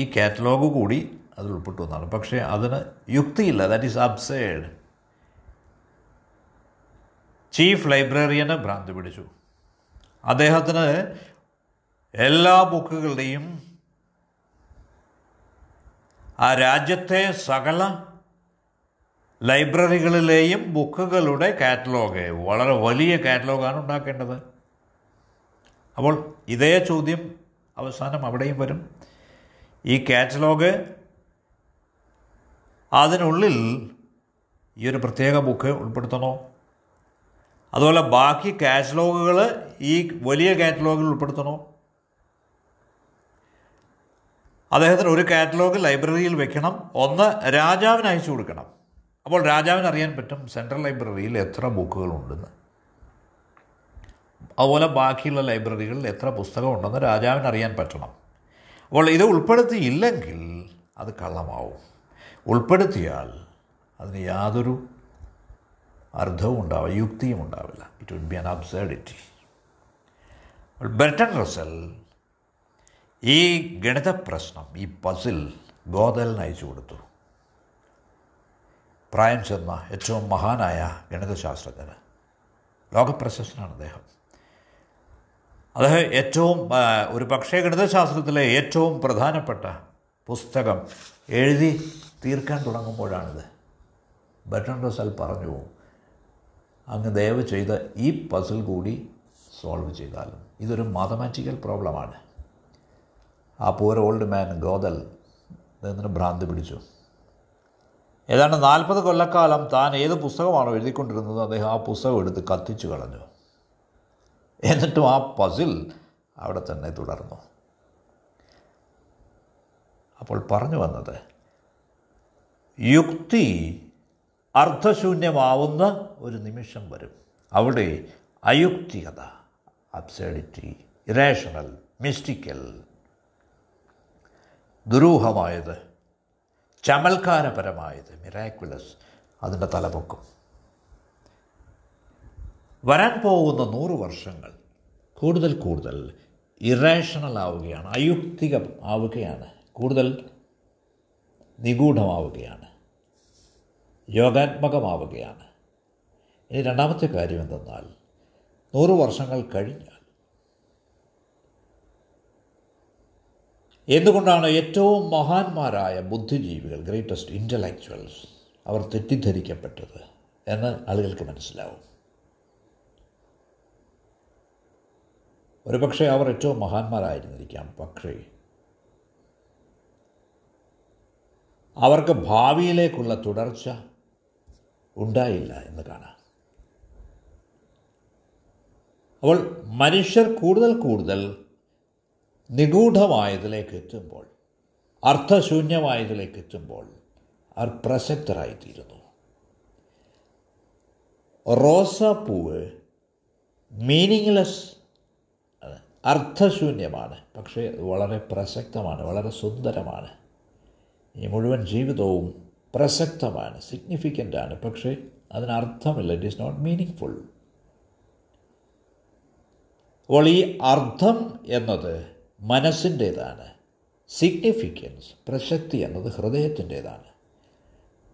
ഈ കാറ്റലോഗ് കൂടി അതിൽ ഉൾപ്പെട്ടു എന്നാണ്. പക്ഷേ അതിന് യുക്തിയില്ല. That is absurd. ചീഫ് ലൈബ്രറിയന് ഭ്രാന്ത് പിടിച്ചു. അദ്ദേഹത്തിന് എല്ലാ ബുക്കുകളുടെയും ആ രാജ്യത്തെ സകല ലൈബ്രറികളിലെയും ബുക്കുകളുടെ കാറ്റലോഗ്, വളരെ വലിയ കാറ്റലോഗാണ് ഉണ്ടാക്കേണ്ടത്. അപ്പോൾ ഇതേ ചോദ്യം അവസാനം അവിടെയും വരും. ഈ കാറ്റലോഗ്, അതിനുള്ളിൽ ഈ ഒരു പ്രത്യേക ബുക്ക് ഉൾപ്പെടുത്തണോ? അതുപോലെ ബാക്കി കാറ്റലോഗുകൾ ഈ വലിയ കാറ്റലോഗിൽ ഉൾപ്പെടുത്തണോ? അദ്ദേഹത്തിന് ഒരു കാറ്റലോഗ് ലൈബ്രറിയിൽ വെക്കണം, ഒന്ന് രാജാവിന് അയച്ചു കൊടുക്കണം. അപ്പോൾ രാജാവിന് അറിയാൻ പറ്റും സെൻട്രൽ ലൈബ്രറിയിൽ എത്ര ബുക്കുകളുണ്ടെന്ന്, അതുപോലെ ബാക്കിയുള്ള ലൈബ്രറികളിൽ എത്ര പുസ്തകമുണ്ടെന്ന് രാജാവിന് അറിയാൻ പറ്റണം. അപ്പോൾ ഇത് ഉൾപ്പെടുത്തിയില്ലെങ്കിൽ അത് കള്ളമാവും, ഉൾപ്പെടുത്തിയാൽ അതിന് യാതൊരു അർത്ഥവും ഉണ്ടാവില്ല, യുക്തിയും ഉണ്ടാവില്ല. It will be an absurdity. Bertrand Russell ഈ ഗണിത പ്രശ്നം, ഈ പസിൽ ഗോദലിന് അയച്ചു കൊടുത്തു, പ്രായം ചെന്ന ഏറ്റവും മഹാനായ ഗണിതശാസ്ത്രജ്ഞന്. ലോകപ്രശസ്തനാണ് അദ്ദേഹം. അദ്ദേഹം ഏറ്റവും, ഒരു പക്ഷേ ഗണിതശാസ്ത്രത്തിലെ ഏറ്റവും പ്രധാനപ്പെട്ട പുസ്തകം എഴുതി തീർക്കാൻ തുടങ്ങുമ്പോഴാണിത്. ബെർട്രാൻഡ് റസ്സൽ പറഞ്ഞു, അങ്ങ് ദയവ് ചെയ്ത് ഈ പസിൽ കൂടി സോൾവ് ചെയ്താലും. ഇതൊരു മാത്തമാറ്റിക്കൽ പ്രോബ്ലമാണ്. ആ പൂർ ഓൾഡ് മാൻ ഗോദൽ, അദ്ദേഹത്തിന് ഭ്രാന്ത് പിടിച്ചു. ഏതാണ്ട് 40 കൊല്ലക്കാലം താൻ ഏത് പുസ്തകമാണോ എഴുതിക്കൊണ്ടിരുന്നത് അദ്ദേഹം ആ പുസ്തകം എടുത്ത് കത്തിച്ചു കളഞ്ഞു. എന്നിട്ടും ആ പസിൽ അവിടെ തന്നെ തുടർന്നു. അപ്പോൾ പറഞ്ഞു വന്നത്, യുക്തി അർത്ഥശൂന്യമാവുന്ന ഒരു നിമിഷം വരും. അവിടെ അയുക്തികത, അബ്സേഡിറ്റി, ഇറേഷണൽ, മിസ്റ്റിക്കൽ, ദുരൂഹമായത്, ചമൽക്കാരപരമായത്, മിറാക്കുലസ് അതിൻ്റെ തലപൊക്കും. വരാൻ പോകുന്ന 100 വർഷങ്ങൾ കൂടുതൽ കൂടുതൽ ഇറേഷണൽ ആവുകയാണ്, അയുക്തികം ആവുകയാണ്, കൂടുതൽ നിഗൂഢമാവുകയാണ്, യോഗാത്മകമാവുകയാണ്. ഇനി രണ്ടാമത്തെ കാര്യം എന്തെന്നാൽ, 100 വർഷങ്ങൾ കഴിഞ്ഞാൽ എന്തുകൊണ്ടാണ് ഏറ്റവും മഹാന്മാരായ ബുദ്ധിജീവികൾ, ഗ്രേറ്റസ്റ്റ് ഇൻ്റലക്ച്വൽസ്, അവർ തെറ്റിദ്ധരിക്കപ്പെട്ടത് എന്ന് ആളുകൾക്ക് മനസ്സിലാവും. ഒരുപക്ഷെ അവർ ഏറ്റവും മഹാന്മാരായിരുന്നിരിക്കാം, പക്ഷേ അവർക്ക് ഭാവിയിലേക്കുള്ള തുടർച്ച ഉണ്ടായില്ല എന്ന് കാണാം. അപ്പോൾ മനുഷ്യർ കൂടുതൽ കൂടുതൽ നിഗൂഢമായതിലേക്ക് എത്തുമ്പോൾ, അർത്ഥശൂന്യമായതിലേക്ക് എത്തുമ്പോൾ അവർ പ്രസക്തരായിത്തീരുന്നു. റോസാപ്പൂവ് മീനിങ്ലെസ്, അർത്ഥശൂന്യമാണ്, പക്ഷേ വളരെ പ്രസക്തമാണ്, വളരെ സുന്ദരമാണ്. ഈ മുഴുവൻ ജീവിതവും പ്രസക്തമാണ്, സിഗ്നിഫിക്കൻ്റാണ്, പക്ഷേ അതിനർത്ഥമില്ല. It is not meaningful. അപ്പോൾ ഈ അർത്ഥം എന്നത് മനസ്സിൻ്റേതാണ്, സിഗ്നിഫിക്കൻസ്, പ്രസക്തി എന്നത് ഹൃദയത്തിൻ്റേതാണ്.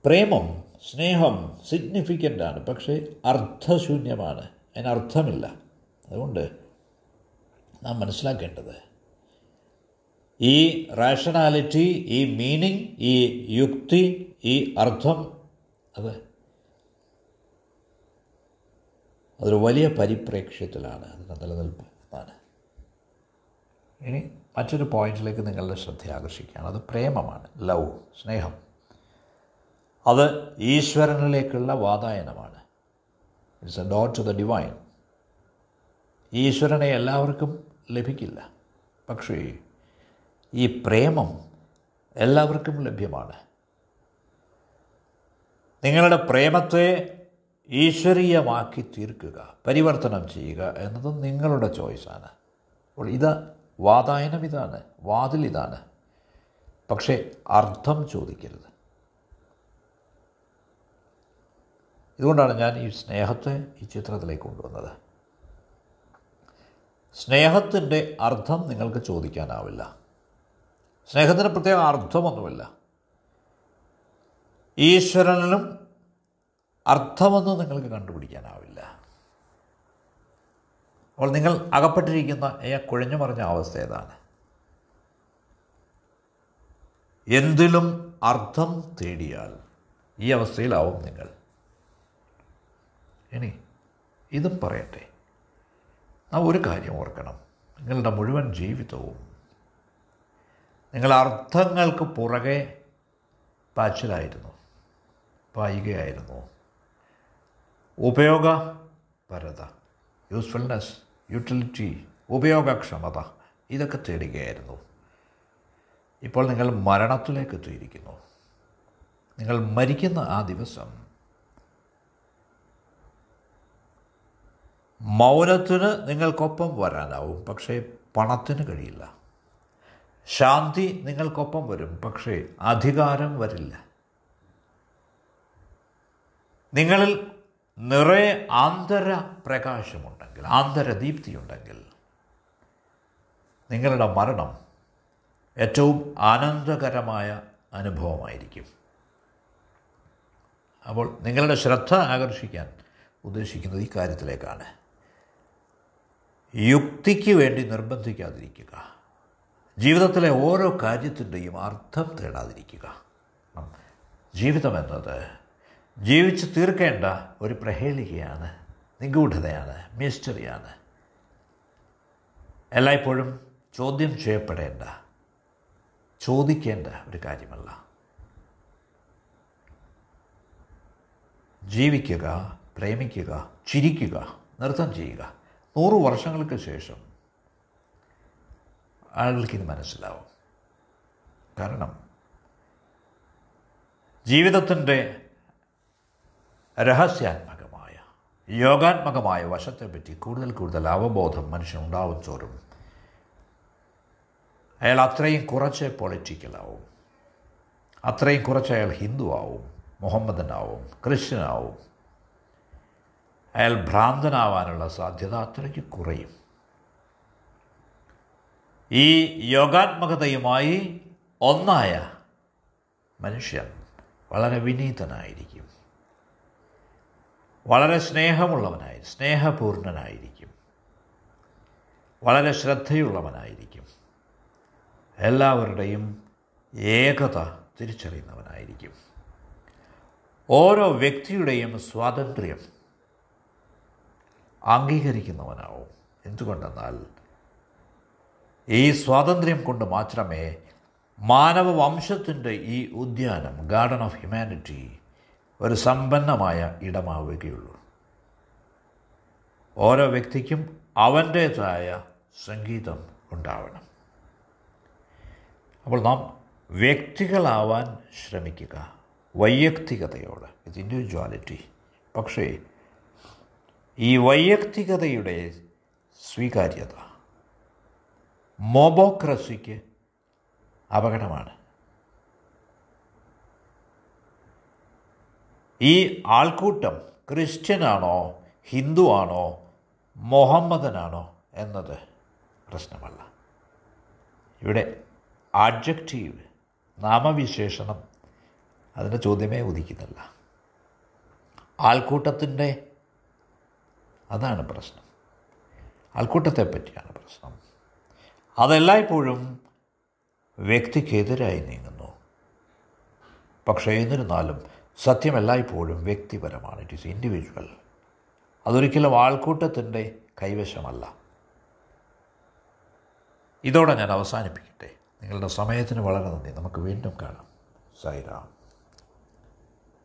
പ്രേമം, സ്നേഹം സിഗ്നിഫിക്കൻ്റാണ്, പക്ഷേ അർത്ഥശൂന്യമാണ്, അതിനർത്ഥമില്ല. അതുകൊണ്ട് നാം മനസ്സിലാക്കേണ്ടത് ഈ റാഷണാലിറ്റി, ഈ മീനിങ്, ഈ യുക്തി, ഈ അർത്ഥം, അതൊരു വലിയ പരിപ്രേക്ഷ്യത്തിലാണ് അതിൻ്റെ നിലനിൽപ്പ് എന്നാണ്. ഇനി മറ്റൊരു പോയിന്റിലേക്ക് നിങ്ങളുടെ ശ്രദ്ധ ആകർഷിക്കുകയാണ്. അത് പ്രേമമാണ്, ലവ്, സ്നേഹം. അത് ഈശ്വരനിലേക്കുള്ള വാതായനമാണ്. It's a door to the divine. ഈശ്വരനെ എല്ലാവർക്കും ലഭിക്കില്ല, പക്ഷേ ഈ പ്രേമം എല്ലാവർക്കും ലഭ്യമാണ്. നിങ്ങളുടെ പ്രേമത്തെ ഈശ്വരീയമാക്കി തീർക്കുക, പരിവർത്തനം ചെയ്യുക എന്നത് നിങ്ങളുടെ ചോയ്സാണ്. അപ്പോൾ ഇത് വാതായനം, ഇതാണ് വാതിൽ, ഇതാണ്. പക്ഷേ അർത്ഥം ചോദിക്കരുത്. ഇതുകൊണ്ടാണ് ഞാൻ ഈ സ്നേഹത്തെ ഈ ചിത്രത്തിലേക്ക് കൊണ്ടുവന്നത്. സ്നേഹത്തിൻ്റെ അർത്ഥം നിങ്ങൾക്ക് ചോദിക്കാനാവില്ല. സ്നേഹത്തിന് പ്രത്യേക അർത്ഥമൊന്നുമില്ല. ഈശ്വരനും അർത്ഥമൊന്നും നിങ്ങൾക്ക് കണ്ടുപിടിക്കാനാവില്ല. അപ്പോൾ നിങ്ങൾ അകപ്പെട്ടിരിക്കുന്ന കുഴഞ്ഞു മറിഞ്ഞ അവസ്ഥ ഏതാണ്? എന്തിലും അർത്ഥം തേടിയാൽ ഈ അവസ്ഥയിലാവും നിങ്ങൾ. ഇനി ഇതും പറയട്ടെ, നാം ഒരു കാര്യം ഓർക്കണം. നിങ്ങളുടെ മുഴുവൻ ജീവിതവും നിങ്ങൾ അർത്ഥങ്ങൾക്ക് പുറകെ പാച്ചിലായിരുന്നു, പായുകയായിരുന്നു. ഉപയോഗപരത, യൂസ്ഫുൾനെസ്, യൂട്ടിലിറ്റി, ഉപയോഗക്ഷമത, ഇതൊക്കെ തേടുകയായിരുന്നു. ഇപ്പോൾ നിങ്ങൾ മരണത്തിലേക്ക് എത്തിയിരിക്കുന്നു. നിങ്ങൾ മരിക്കുന്ന ആ ദിവസം മൗനത്തിന് നിങ്ങൾക്കൊപ്പം വരാനാവും, പക്ഷേ പണത്തിന് കഴിയില്ല. ശാന്തി നിങ്ങൾക്കൊപ്പം വരും, പക്ഷേ അധികാരം വരില്ല. നിങ്ങളിൽ നിറയെ ആന്തര പ്രകാശമുണ്ടെങ്കിൽ, ആന്തര ദീപ്തിയുണ്ടെങ്കിൽ, നിങ്ങളുടെ മരണം ഏറ്റവും ആനന്ദകരമായ അനുഭവമായിരിക്കും. അപ്പോൾ നിങ്ങളുടെ ശ്രദ്ധ ആകർഷിക്കാൻ ഉദ്ദേശിക്കുന്നത് ഈ കാര്യത്തിലേക്കാണ്. യുക്തിക്ക് വേണ്ടി നിർബന്ധിക്കാതിരിക്കുക. ജീവിതത്തിലെ ഓരോ കാര്യത്തിൻ്റെയും അർത്ഥം തേടാതിരിക്കുക. ജീവിതമെന്നത് ജീവിച്ച് തീർക്കേണ്ട ഒരു പ്രഹേളികയാണ്, നിഗൂഢതയാണ്, മിസ്റ്ററിയാണ്, എല്ലായ്പ്പോഴും ചോദ്യം ചെയ്യപ്പെടേണ്ട, ചോദിക്കേണ്ട ഒരു കാര്യമല്ല. ജീവിക്കുക, പ്രേമിക്കുക, ചിരിക്കുക, നൃത്തം ചെയ്യുക. 100 വർഷങ്ങൾക്ക് ശേഷം ആളുകൾക്കിത് മനസ്സിലാവും. കാരണം ജീവിതത്തിൻ്റെ രഹസ്യാത്മകമായ യോഗാത്മകമായ വശത്തെപ്പറ്റി കൂടുതൽ കൂടുതൽ അവബോധം മനുഷ്യനുണ്ടാവും തോറും അയാൾ അത്രയും കുറച്ച് പൊളിറ്റിക്കലാവും, അത്രയും കുറച്ച് അയാൾ ഹിന്ദുവാവും, മുഹമ്മദനാവും, ക്രിസ്ത്യനാവും. അയാൾ ഭ്രാന്തനാവാനുള്ള സാധ്യത അത്രയ്ക്ക് കുറയും. ഈ യോഗാത്മകതയുമായി ഒന്നായ മനുഷ്യൻ വളരെ വിനീതനായിരിക്കും, വളരെ സ്നേഹമുള്ളവനായി സ്നേഹപൂർണനായിരിക്കും, വളരെ ശ്രദ്ധയുള്ളവനായിരിക്കും, എല്ലാവരുടെയും ഏകത തിരിച്ചറിയുന്നവനായിരിക്കും. ഓരോ വ്യക്തിയുടെയും സ്വാതന്ത്ര്യം അംഗീകരിക്കുന്നവനാവും. എന്തുകൊണ്ടെന്നാൽ ഈ സ്വാതന്ത്ര്യം കൊണ്ട് മാത്രമേ മാനവവംശത്തിൻ്റെ ഈ ഉദ്യാനം, ഗാർഡൻ ഓഫ് ഹ്യൂമാനിറ്റി, ഒരു സമ്പന്നമായ ഇടമാവുകയുള്ളൂ. ഓരോ വ്യക്തിക്കും അവൻ്റേതായ സംഗീതം ഉണ്ടാവണം. അപ്പോൾ നാം വ്യക്തികളാവാൻ ശ്രമിക്കുക, വൈയക്തികതയോടെ, വിത്ത് ഇൻഡിവിജ്വാലിറ്റി. പക്ഷേ ഈ വൈയക്തികതയുടെ സ്വീകാര്യത മോബോക്രസിക്ക് അപകടമാണ്. ഈ ആൾക്കൂട്ടം ക്രിസ്ത്യനാണോ ഹിന്ദുവാണോ മുഹമ്മദനാണോ എന്നത് പ്രശ്നമല്ല. ഇവിടെ ആഡ്ജക്റ്റീവ്, നാമവിശേഷണം, അതിന് ചോദ്യമേ ഉദിക്കുന്നില്ല. ആൾക്കൂട്ടത്തിൻ്റെ അതാണ് പ്രശ്നം, ആൾക്കൂട്ടത്തെപ്പറ്റിയാണ് പ്രശ്നം. അതെല്ലായ്പ്പോഴും വ്യക്തിക്കെതിരായി നീങ്ങുന്നു. പക്ഷേ എന്നിരുന്നാലും സത്യം എല്ലായ്പ്പോഴും വ്യക്തിപരമാണ്. It is individual. അതൊരിക്കലും ആൾക്കൂട്ടത്തിൻ്റെ കൈവശമല്ല. ഇതോടെ ഞാൻ അവസാനിപ്പിക്കട്ടെ. നിങ്ങളുടെ സമയത്തിന് വളരെ നന്ദി. നമുക്ക് വീണ്ടും കാണാം. സായിറാം.